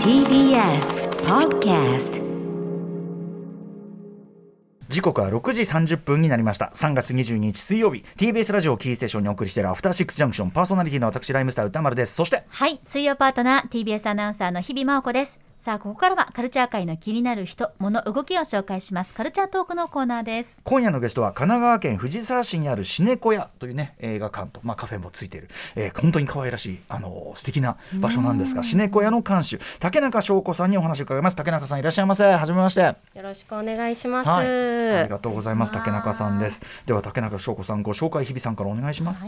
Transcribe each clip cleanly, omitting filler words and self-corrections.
TBS Podcast。時刻は6時30分になりました。3月22日水曜日、 TBS ラジオキーステーションにお送りしているアフターシックスジャンクション、パーソナリティの私ライムスター歌丸です。そして水曜パートナー TBS アナウンサーの日々真央子です。さあ、ここからはカルチャー界の気になる人物動きを紹介します、カルチャートークのコーナーです。今夜のゲストは神奈川県藤沢市にあるシネコヤという、ね、映画館と、カフェもついている、本当に可愛らしい素敵な場所なんですが、シネコヤの館主竹中翔子さんにお話を伺います。竹中さん、いらっしゃいませ。はじめまして。よろしくお願いします、ありがとうございます。竹中さんです。では竹中翔子さん、ご紹介日比さんからお願いします。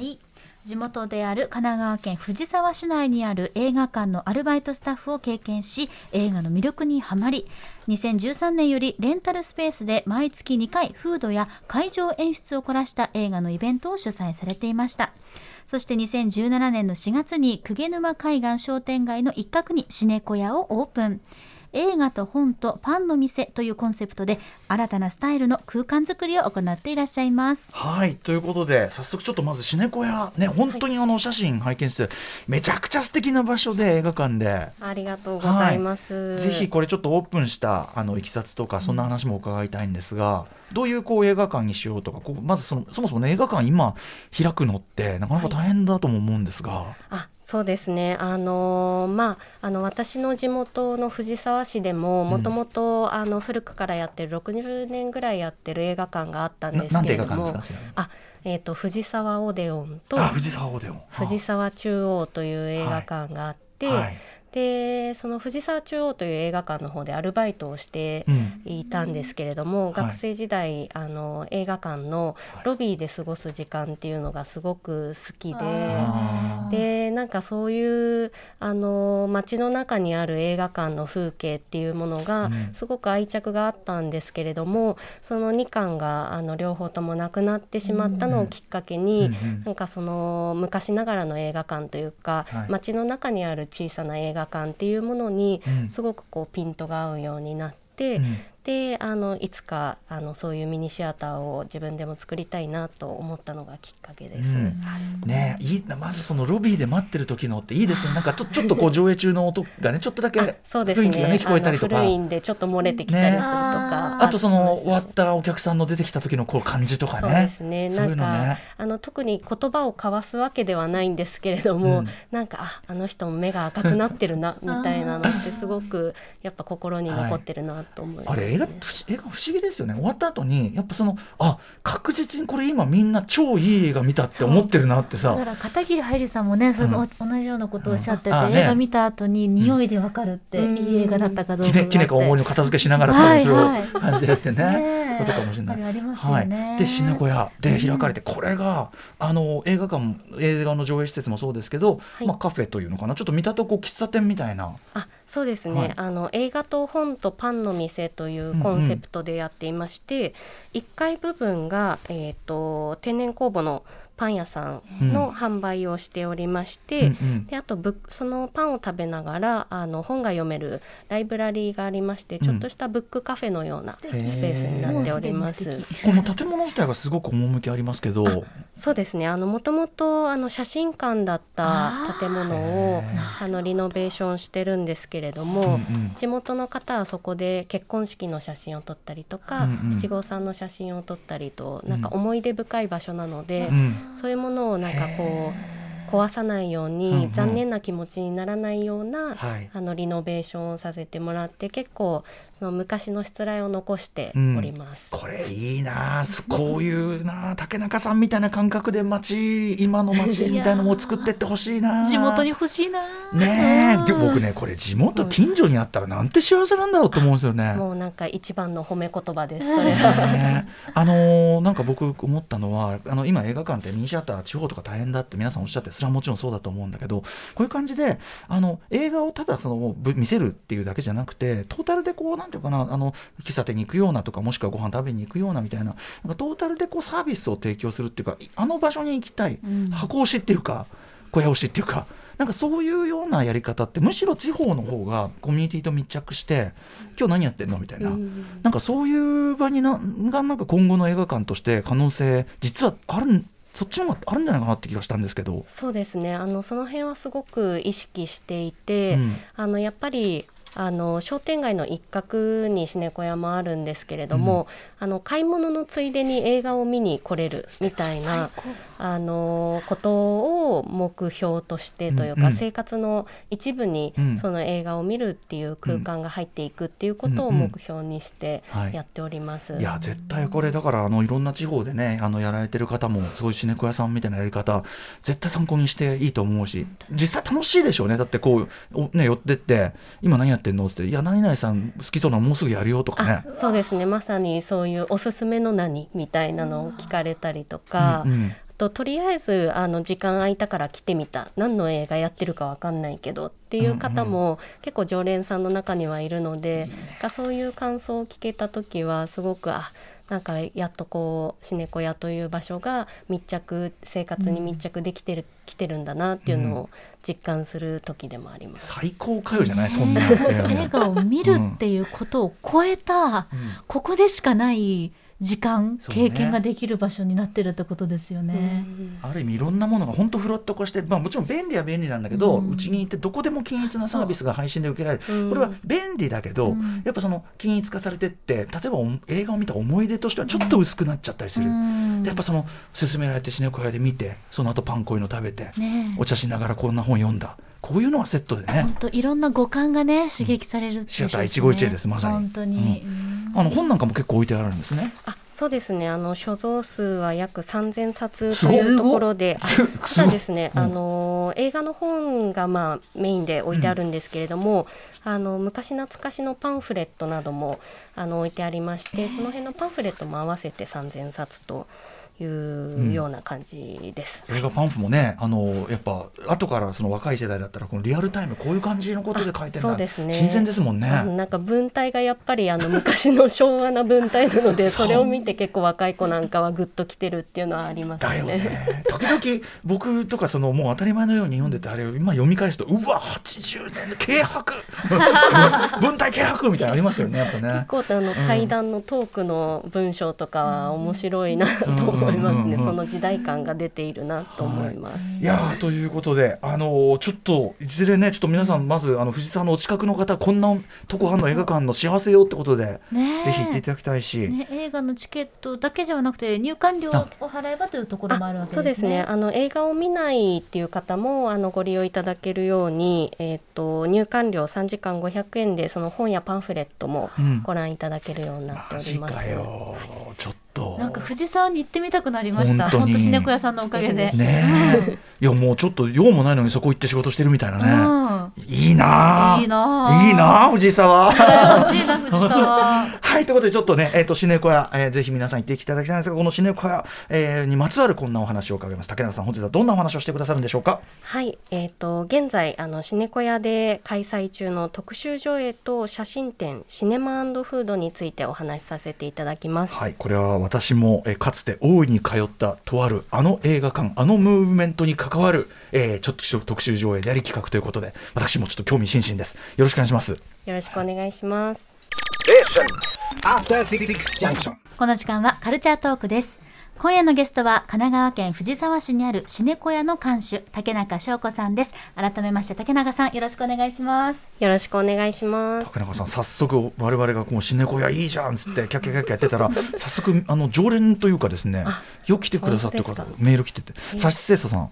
地元である神奈川県藤沢市内にある映画館のアルバイトスタッフを経験し、映画の魅力にはまり、2013年よりレンタルスペースで毎月2回フードや会場演出を凝らした映画のイベントを主催されていました。そして2017年の4月に鵠沼海岸商店街の一角にシネコヤをオープン。映画と本とパンの店というコンセプトで新たなスタイルの空間作りを行っていらっしゃいます。ということで、早速ちょっとまずシネコヤ、本当に写真拝見して、めちゃくちゃ素敵な場所で映画館で、ありがとうございます、ぜひこれちょっとオープンしたいきさつとかそんな話も伺いたいんですが、どういう映画館にしようとか、まずそもそも、映画館今開くのってなかなか大変だとも思うんですが、そうですね、私の地元の藤沢市でももともと古くからやってる60年ぐらいやってる映画館があったんですけれども。なんて映画館ですか？藤沢オデオンと藤沢中央という映画館があって、でその藤沢中央という映画館の方でアルバイトをしていたんですけれども、学生時代映画館のロビーで過ごす時間っていうのがすごく好きで、なんかそういう街の中にある映画館の風景っていうものがすごく愛着があったんですけれども、その2館が両方ともなくなってしまったのをきっかけに、なんかその昔ながらの映画館というか、街の中にある小さな映画館っていうものにすごくピントが合うようになって、でいつかそういうミニシアターを自分でも作りたいなと思ったのがきっかけです、まずそのロビーで待ってる時のっていいですね。なんかちょっと上映中の音がね、ちょっとだけ雰囲気がね、聞こえたりとか、古いんでちょっと漏れてきたりするとか、あとその終わったお客さんの出てきた時の感じとかね。そうですね、なんか特に言葉を交わすわけではないんですけれども、なんかあの人目が赤くなってるなみたいなのってすごくやっぱ心に残ってるなと思います、映画不思議ですよね。終わった後にやっぱ確実にこれ今みんな超いい映画見たって思ってるなってさ。だから片桐はいりさんもね、同じようなことをおっしゃってて、映画見た後に匂いで分かるって、いい映画だったかどうかってきねか思いの片付けしながら感じでやってね、ことかもしれない。ありますよね。でシネコヤで開かれて、これが映画の上映施設もそうですけど、カフェというのかな、ちょっと見たとこ喫茶店みたいな。そうですね、映画と本とパンの店というコンセプトでやっていまして、1階部分が、天然酵母のパン屋さんの販売をしておりまして、であとそのパンを食べながら本が読めるライブラリーがありまして、ちょっとしたブックカフェのようなスペースになっております。この建物自体がすごく趣ありますけど。そうですね、もともと写真館だった建物をリノベーションしてるんですけれども、地元の方はそこで結婚式の写真を撮ったりとか、七五三の写真を撮ったりと、なんか思い出深い場所なので、そういうものをなんか壊さないように、残念な気持ちにならないような、リノベーションをさせてもらって、結構その昔のしつらいを残しております、これいいな、こういうな竹中さんみたいな感覚で今の街みたいなのを作ってってほしいな、地元に欲しいな、で僕ね、これ地元近所にあったらなんて幸せなんだろうと思うんですよね。もうなんか一番の褒め言葉です、それなんか僕思ったのは、今映画館ってミニシアター地方とか大変だって皆さんおっしゃって、それはもちろんそうだと思うんだけど、こういう感じで映画をただ見せるっていうだけじゃなくて、トータルでなんていうかな、喫茶店に行くようなとか、もしくはご飯食べに行くようなみたい なんかトータルでサービスを提供するっていうか、場所に行きたい、箱推しっていうか小屋推しっていうか、なんかそういうようなやり方って、むしろ地方の方がコミュニティと密着して、今日何やってんのみたいな、なんかそういう場になんか今後の映画館として可能性実はあるんそっちの方があるんじゃないかなって気がしたんですけど。そうですね、その辺はすごく意識していて、うん、やっぱり商店街の一角にシネコヤもあるんですけれども、うん、買い物のついでに映画を見に来れるみたいなことを目標としてというか、うんうん、生活の一部にその映画を見るっていう空間が入っていくっていうことを目標にしてやっております、うんうんうん、はい、いや絶対これだからいろんな地方でねやられてる方もそういうシネコヤさんみたいなやり方絶対参考にしていいと思うし、実際楽しいでしょうね。だってこう、ね、寄ってって今何やってんのって、いや何々さん好きそうなもうすぐやるよとかね。そうですね、まさにそういうおすすめの何みたいなのを聞かれたりとか、うんうん、とりあえず時間空いたから来てみた、何の映画やってるか分かんないけどっていう方も結構常連さんの中にはいるので、うんうん、そういう感想を聞けた時はすごくなんかやっとこうシネコヤという場所が生活に密着できてる、うん、来てるんだなっていうのを実感する時でもあります、うん、最高かよじゃない、そんな映画を見るっていうことを超えた、うん、ここでしかない時間、経験ができる場所になってるってことですよね、うん、ある意味いろんなものが本当フラット化して、まあ、もちろん便利は便利なんだけど、うちに行ってどこでも均一なサービスが配信で受けられる、これは便利だけど、やっぱその均一化されてって、例えば映画を見た思い出としてはちょっと薄くなっちゃったりする、でやっぱその勧められてシネコヤで見て、その後パンこういうの食べて、ね、お茶しながらこんな本読んだ、こういうのはセットでね、本当いろんな五感がね刺激されるっていう、ね、シアター一期一会です、まさに本当に、うん、本なんかも結構置いてあるんですね。そうですね、所蔵数は約3000冊というところで、ただですね、映画の本が、まあ、メインで置いてあるんですけれども、うん、昔懐かしのパンフレットなども置いてありまして、その辺のパンフレットも合わせて3000冊というような感じです、うん、映画パンフもね、やっぱ後からその若い世代だったらこのリアルタイムこういう感じのことで書いてるのは新鮮ですもんね。なんか文体がやっぱり昔の昭和な文体なのでそれを見て結構若い子なんかはグッときてるっていうのはあります ね。時々僕とかもう当たり前のように読んでて、あれを今読み返すと、うわ80年の軽薄文体軽薄みたいなのありますよ ね、 やっぱね結構対談のトークの文章とかは面白いなと思うね、うんうん、その時代感が出ているなと思います、はい、いやということでちょっといずれね、ちょっと皆さんまず藤沢のお近くの方、こんなとこあんの映画館の幸せよってことで、ね、ぜひ行っていただきたいし、ね、映画のチケットだけじゃなくて入館料を払えばというところもあるわけですね。そうですね、映画を見ないっていう方もご利用いただけるように、入館料3時間500円でその本やパンフレットもご覧いただけるようになっております、うん、マジかよ、はい、ちょっとなんか藤沢に行ってみたくなりました。本当シネコヤさんのおかげで、ね、いやもうちょっと用もないのにそこ行って仕事してるみたいなね、うん、いいな藤沢欲しいな藤沢はい、ということでちょっとね、シネコヤ、ぜひ皆さん行っていただきたいんですが、このシネコヤ、にまつわるこんなお話を伺います。竹中さん、本日はどんなお話をしてくださるんでしょうか。はい、現在シネコヤで開催中の特集上映と写真展シネマ&フードについてお話しさせていただきます、はい、これは私もかつて大いに通ったとある映画館、ムーブメントに関わる、ちょっと特集上映であり企画ということで、私もちょっと興味津々です。よろしくお願いします。よろしくお願いします。この時間はカルチャートークです。今夜のゲストは神奈川県藤沢市にあるシネコヤの館主、竹中翔子さんです。改めまして竹中さん、よろしくお願いします。よろしくお願いします。竹中さん、早速我々がこうシネコヤいいじゃんっつってキャッキャキャッキャやってたら早速常連というかですね、よく来てくださってからメール来てて、サシセソさん、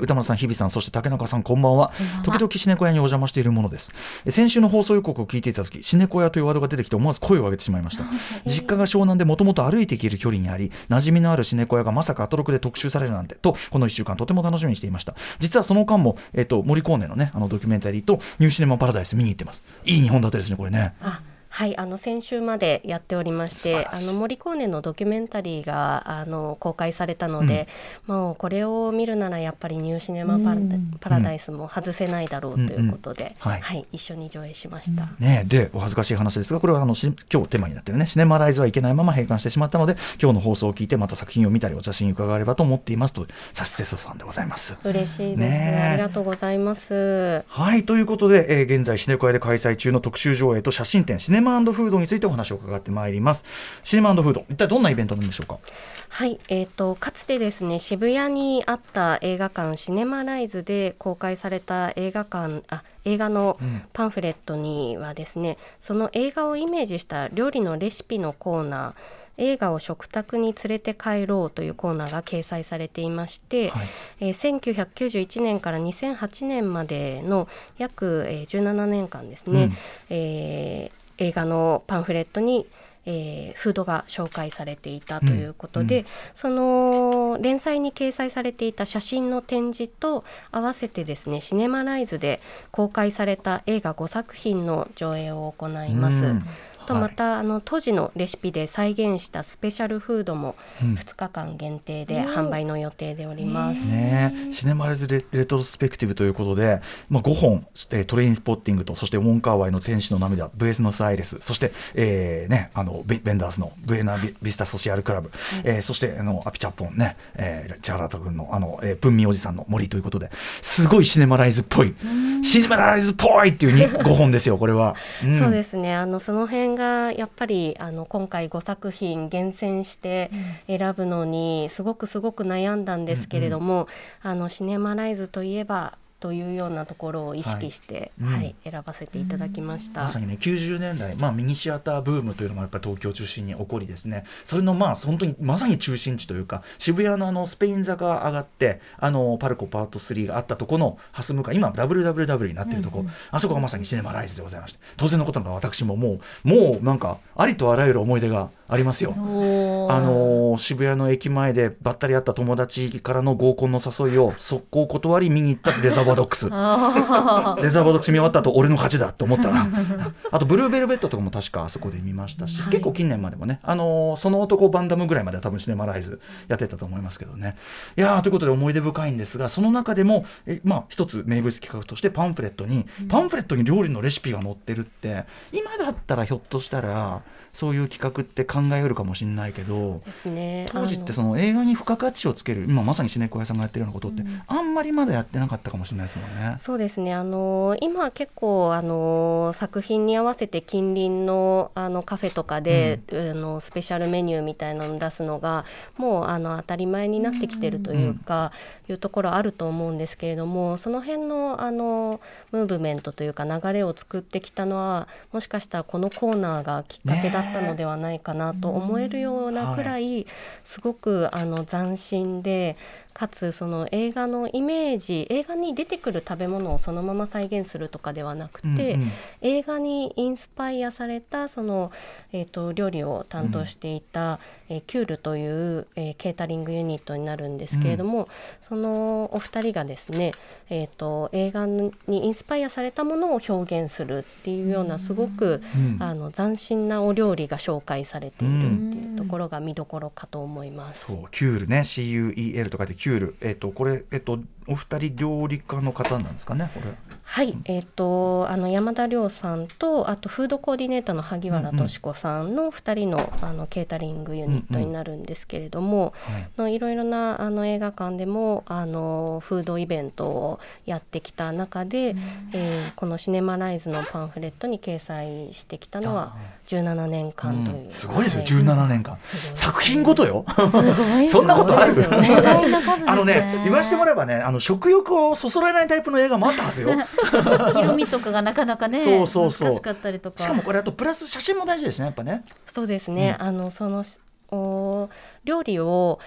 歌丸さん、日比さん、そして竹中さん、こんばんは。時々シネコヤにお邪魔しているものです。先週の放送予告を聞いていた時、シネコヤというワードが出てきて思わず声を上げてしまいました。実家が湘南でもともと歩いていける距離にあり、馴染みのあるシネコヤがまさかアトロクで特集されるなんてと、この1週間とても楽しみにしていました。実はその間も、モリコーネのねドキュメンタリーとニューシネマパラダイス見に行ってます。いい2本立てですねこれね。はい、先週までやっておりまして、モリコーネのドキュメンタリーが公開されたので、うん、もうこれを見るならやっぱりニューシネマパラダイスも外せないだろうということで、一緒に上映しました、うんね、でお恥ずかしい話ですが、これは今日テーマになっている、ね、シネマライズはいけないまま閉館してしまったので、今日の放送を聞いてまた作品を見たりお写真を伺えればと思っていますと、サシセソさんでございます。嬉しいです ね、ありがとうございます。はい、ということで、現在シネコヤで開催中の特集上映と写真展シネママ&フードについてお話を伺ってまいります。シネマ&フード、一体どんなイベントなんでしょうか。はい、かつてですね、渋谷にあった映画館シネマライズで公開された映画のパンフレットにはですね、その映画をイメージした料理のレシピのコーナー、映画を食卓に連れて帰ろうというコーナーが掲載されていまして、はい、1991年から2008年までの約17年間ですね、映画のパンフレットにフードが紹介されていたということで、その連載に掲載されていた写真の展示と合わせてですね、シネマライズで公開された映画5作品の上映を行います。とまた当時のレシピで再現したスペシャルフードも2日間限定で販売の予定でおります、シネマライズ レトロスペクティブということで、5本トレインスポッティングと、そしてウォンカーワイの天使の涙、ブエノスアイレス、そして、ベンダースのブエナビスタソシアルクラブ、そしてアピチャポンね、千原田君の文民おじさんの森ということで、すごいシネマライズっぽい、シネマライズっぽいっていう5本ですよこれは、そうですね、その辺がやっぱり今回5作品厳選して選ぶのにすごく悩んだんですけれども、シネマライズといえばというようなところを意識して、選ばせていただきました。まさにね、90年代、ミニシアターブームというのもやっぱり東京中心に起こりですね、それの本当にまさに中心地というか、渋谷のスペイン座が上がってパルコパート3があったとこのハス向かい、今 WWW になっているところ、あそこがまさにシネマライズでございまして、当然のことながら私ももうなんかありとあらゆる思い出がありますよ。渋谷の駅前でばったり会った友達からの合コンの誘いを速攻断り、見に行ったレザーバードックスレザーバードックス見終わった後、俺の勝ちだと思ったらあとブルーベルベットとかも確かあそこで見ましたし、結構近年までもね、その男バンダムぐらいまでは多分シネマライズやってたと思いますけどね。いやということで思い出深いんですが、その中でも一つ名物企画としてパンフレットに料理のレシピが載ってるって、今だったらひょっとしたらそういう企画って考えるかもしれないけどです、ね、当時ってその映画に付加価値をつける、今まさにシネコヤさんがやってるようなことって、あんまりまだやってなかったかもしれないですもんね。そうですね、今結構、作品に合わせて近隣 のカフェとかで、スペシャルメニューみたいなの出すのがもう当たり前になってきてるというか、いうところあると思うんですけれども、その辺 のムーブメントというか流れを作ってきたのは、もしかしたらこのコーナーがきっかけだったのではないかなと思えるようなくらい、すごく斬新で、かつその映画のイメージ、映画に出てくる食べ物をそのまま再現するとかではなくて、映画にインスパイアされたその、料理を担当していた、キュールという、ケータリングユニットになるんですけれども、そのお二人がですね、映画にインスパイアされたものを表現するっていうような、すごく、斬新なお料理が紹介されているっていうところが見どころかと思います。そう、キュールね、CUEL とかでこれ、お二人料理家の方なんですかねこれ。はい、山田亮さんと、あとフードコーディネーターの萩原敏子さんの2人の、ケータリングユニットになるんですけれども、いろいろな映画館でもフードイベントをやってきた中で、このシネマライズのパンフレットに掲載してきたのは17年間という、すごいですよ17年間、作品ごとよそんなことある言わせてもらえばね、食欲をそそられないタイプの映画もあったはずよ色味とかがなかなかねそう難しかったりとか、しかもこれあとプラス写真も大事ですねやっぱね。そうですね、料理を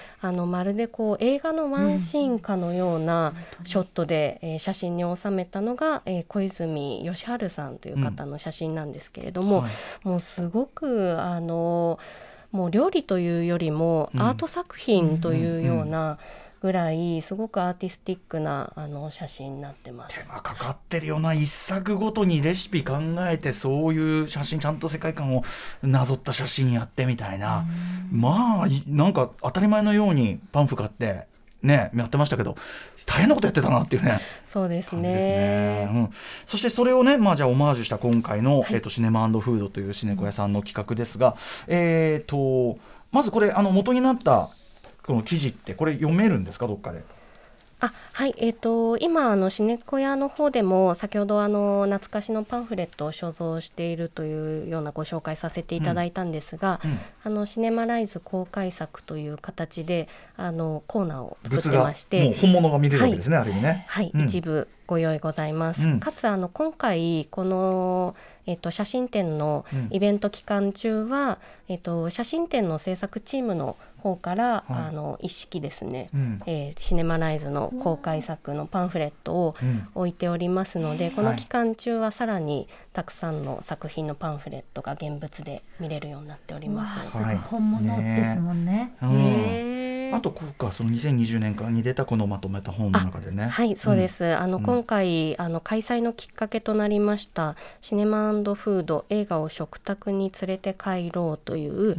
まるでこう映画のワンシーンかのようなショットで、写真に収めたのが、小泉義春さんという方の写真なんですけれども、もうすごくもう料理というよりもアート作品というようなぐらい、すごくアーティスティックな写真になってます。手間かかってるよな、一作ごとにレシピ考えて、そういう写真ちゃんと世界観をなぞった写真やってみたいな、なんか当たり前のようにパンフ買ってね、やってましたけど大変なことやってたなっていうね。そうです ね、そしてそれをね、じゃあオマージュした今回の、シネマ&フードというシネコヤさんの企画ですが、まずこれ元になったこの記事ってこれ読めるんですかどっかで。はい、今シネコヤの方でも先ほど懐かしのパンフレットを所蔵しているというようなご紹介させていただいたんですが、シネマライズ公開作という形でコーナーを作ってまして、もう本物が見れるわけですね、はい、ある意味ね、はい、一部ご用意ございます、かつ今回この、写真展のイベント期間中は、写真展の制作チームの方から、はい、一式ですね、シネマライズの公開作のパンフレットを置いておりますので、この期間中はさらにたくさんの作品のパンフレットが現物で見れるようになっております。すごい本物ですもんね。あと今回その2020年間に出たこのまとめた本の中でね、はいそうです、今回開催のきっかけとなりましたシネマ&フード映画を食卓に連れて帰ろうという、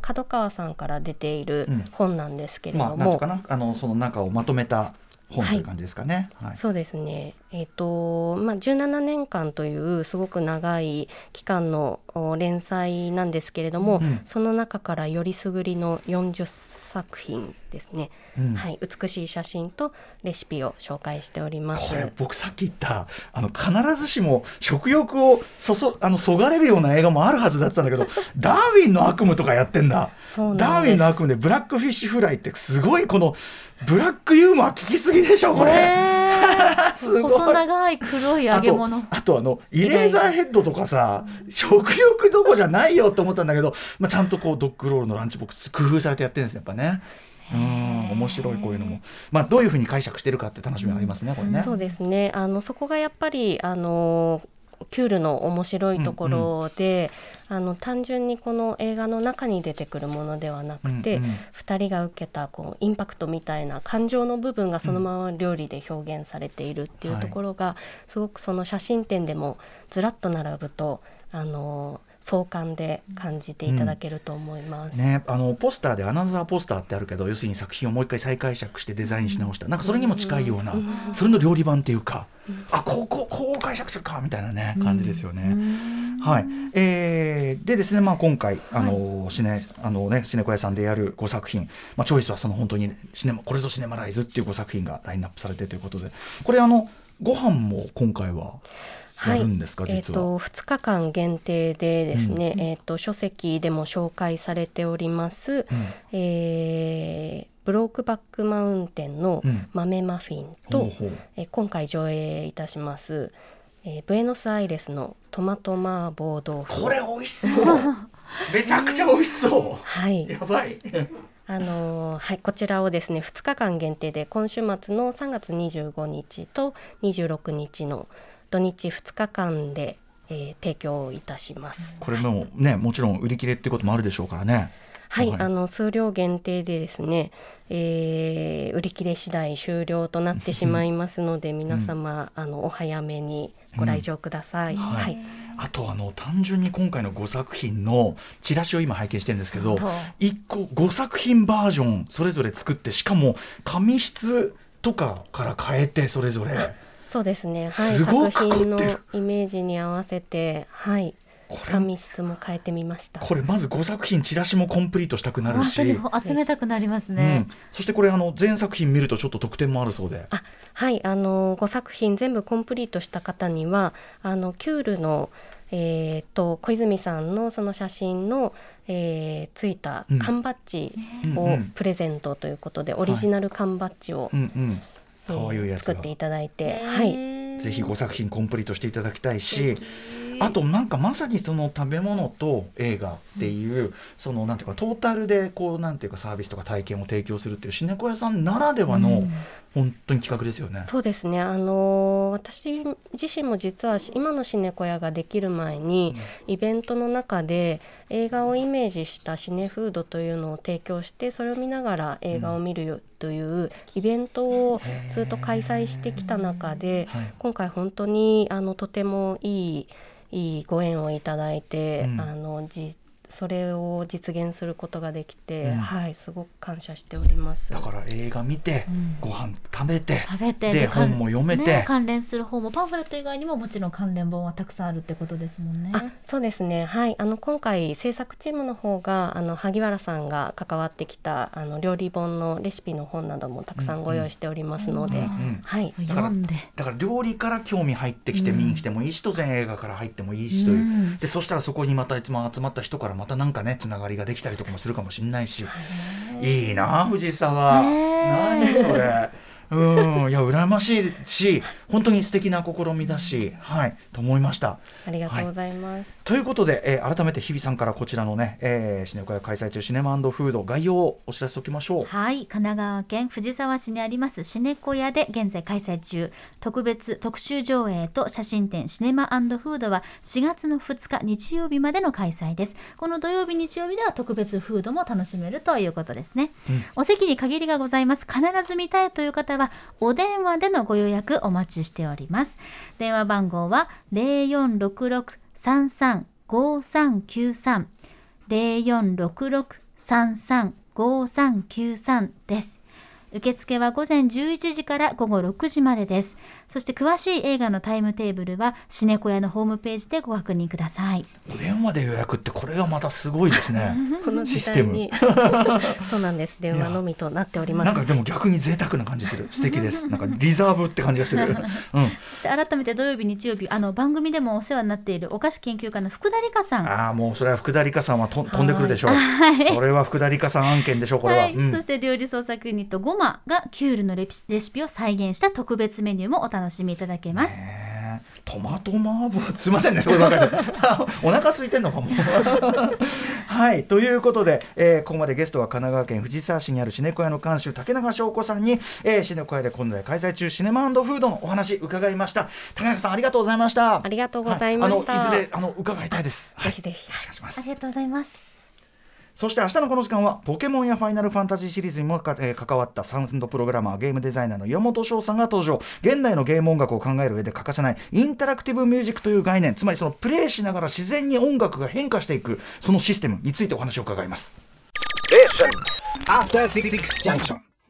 角川さんから出ている本なんですけれども、なんかなその中をまとめた本という感じですかね、はい、そうですね、17年間というすごく長い期間の連載なんですけれども、その中からよりすぐりの40作品ですね、はい、美しい写真とレシピを紹介しております。これ僕さっき言った必ずしも食欲をそがれるような映画もあるはずだったんだけどダーウィンの悪夢とかやってんだ。そうなんです。ダーウィンの悪夢でブラックフィッシュフライってすごいこのブラックユーモア聞きすぎでしょこれ、すごい細長い黒い揚げ物。あとイレーザーヘッドとかさ、食欲どこじゃないよと思ったんだけど、ちゃんとこうドッグロールのランチボックス工夫されてやってるんですね、やっぱね。面白い。こういうのも、どういうふうに解釈してるかって楽しみがありますね、これね。そうですね、そこがやっぱりキュールの面白いところで、単純にこの映画の中に出てくるものではなくて、2人が受けたこうインパクトみたいな感情の部分がそのまま料理で表現されているっていうところが、すごくその写真展でもずらっと並ぶと相関で感じていただけると思います、ね。ポスターでアナザーポスターってあるけど、要するに作品をもう一回再解釈してデザインし直した、なんかそれにも近いような、それの料理版っていうか、こう解釈するかみたいなね、感じですよね、はい。でですね、今回シネコヤさんでやる5作品、チョイスはその本当にこれぞシネマライズっていう5作品がラインナップされてということで、これご飯も今回はやるんですか、実は。2日間限定でですね、書籍でも紹介されております、ブロークバックマウンテンの豆マフィンと、今回上映いたします、ブエノスアイレスのトマト麻婆豆腐。これ美味しそうめちゃくちゃ美味しそう、はい、やばいはい、こちらをですね2日間限定で今週末の3月25日と26日の土日2日間で、提供いたします。これも、もちろん売り切れってこともあるでしょうからね。はい、数量限定でですね、売り切れ次第終了となってしまいますので皆様、お早めにご来場ください、はい、あと単純に今回の5作品のチラシを今拝見してるんですけど、1個5作品バージョンそれぞれ作って、しかも紙質とかから変えてそれぞれそうですね、はい、作品のイメージに合わせて、はい、紙質も変えてみました。これまず5作品チラシもコンプリートしたくなるし、本当に集めたくなりますね、そしてこれ全作品見るとちょっと特典もあるそうで、はい、5作品全部コンプリートした方にはキュールの、小泉さんのその写真のついた缶バッジをプレゼントということで、オリジナル缶バッジを、作っていただいて、はい、ぜひ5作品コンプリートしていただきたいし、あとなんかまさにその食べ物と映画っていう、そのなんていうかトータルでこうなんていうかサービスとか体験を提供するっていうシネコヤさんならではの、本当に企画ですよね。そうですね、私自身も実は今のシネコヤができる前に、イベントの中で映画をイメージしたシネフードというのを提供して、それを見ながら映画を見るというイベントをずっと開催してきた中で、今回本当にとてもいいご縁をいただいて、それを実現することができて、うん、はい、すごく感謝しております。だから映画見て、うん、ご飯食べてで本も読めて、ね、関連する本もパンフレット以外にももちろん関連本はたくさんあるってことですもんね。あ、そうですね、はい、今回制作チームの方が萩原さんが関わってきた料理本のレシピの本などもたくさんご用意しておりますので、うんうん、はい、だから料理から興味入ってきて見に来てもいいし、うん、当然映画から入ってもいいしという、うん、でそしたらそこにまた集まった人からまたなんかねつながりができたりとかもするかもしれないし、いいな藤沢、何それうん、いや羨ましいし本当に素敵な試みだし、はい、と思いました。ありがとうございます、はい、ということで、改めて日比さんからこちらのね、シネオカが開催中シネマ&フード概要をお知らせしておきましょう。はい、神奈川県藤沢市にありますシネコヤで現在開催中、特集上映と写真展シネマ&フードは4月の2日日曜日までの開催です。この土曜日日曜日では特別フードも楽しめるということですね、うん、お席に限りがございます。必ず見たいという方はお電話でのご予約お待ちしております。電話番号は 0466-335393 0466-335393 です。受付は午前11時から午後6時までです。そして詳しい映画のタイムテーブルはシネコヤのホームページでご確認ください。お電話で予約ってこれがまたすごいですねこのシステムそうなんです、電話のみとなっております。なんかでも逆に贅沢な感じする、素敵です。なんかリザーブって感じがする、うん、そして改めて土曜日日曜日番組でもお世話になっているお菓子研究家の福田理香さん、ああもうそれは福田理香さんは飛んでくるでしょう、はい、それは福田理香さん案件でしょうこれは、はい、うん、そして料理創作ユニットゴマがキュールのレシピを再現した特別メニューもお楽しみいただけます。トマトマーブすいませんねそればかりお腹空いてんのかもはい、ということで、ここまでゲストは神奈川県藤沢市にあるシネコヤの館主竹中翔子さんに、シネコヤで今度開催中シネマ&フードのお話伺いました。竹中さんありがとうございました。ありがとうございました、はい、いずれ伺いたいです、はい、ぜひぜひよろしくお願いします。ありがとうございます。そして明日のこの時間はポケモンやファイナルファンタジーシリーズにも関わったサウンドプログラマーゲームデザイナーの岩本翔さんが登場。現代のゲーム音楽を考える上で欠かせないインタラクティブミュージックという概念、つまりそのプレイしながら自然に音楽が変化していくそのシステムについてお話を伺います。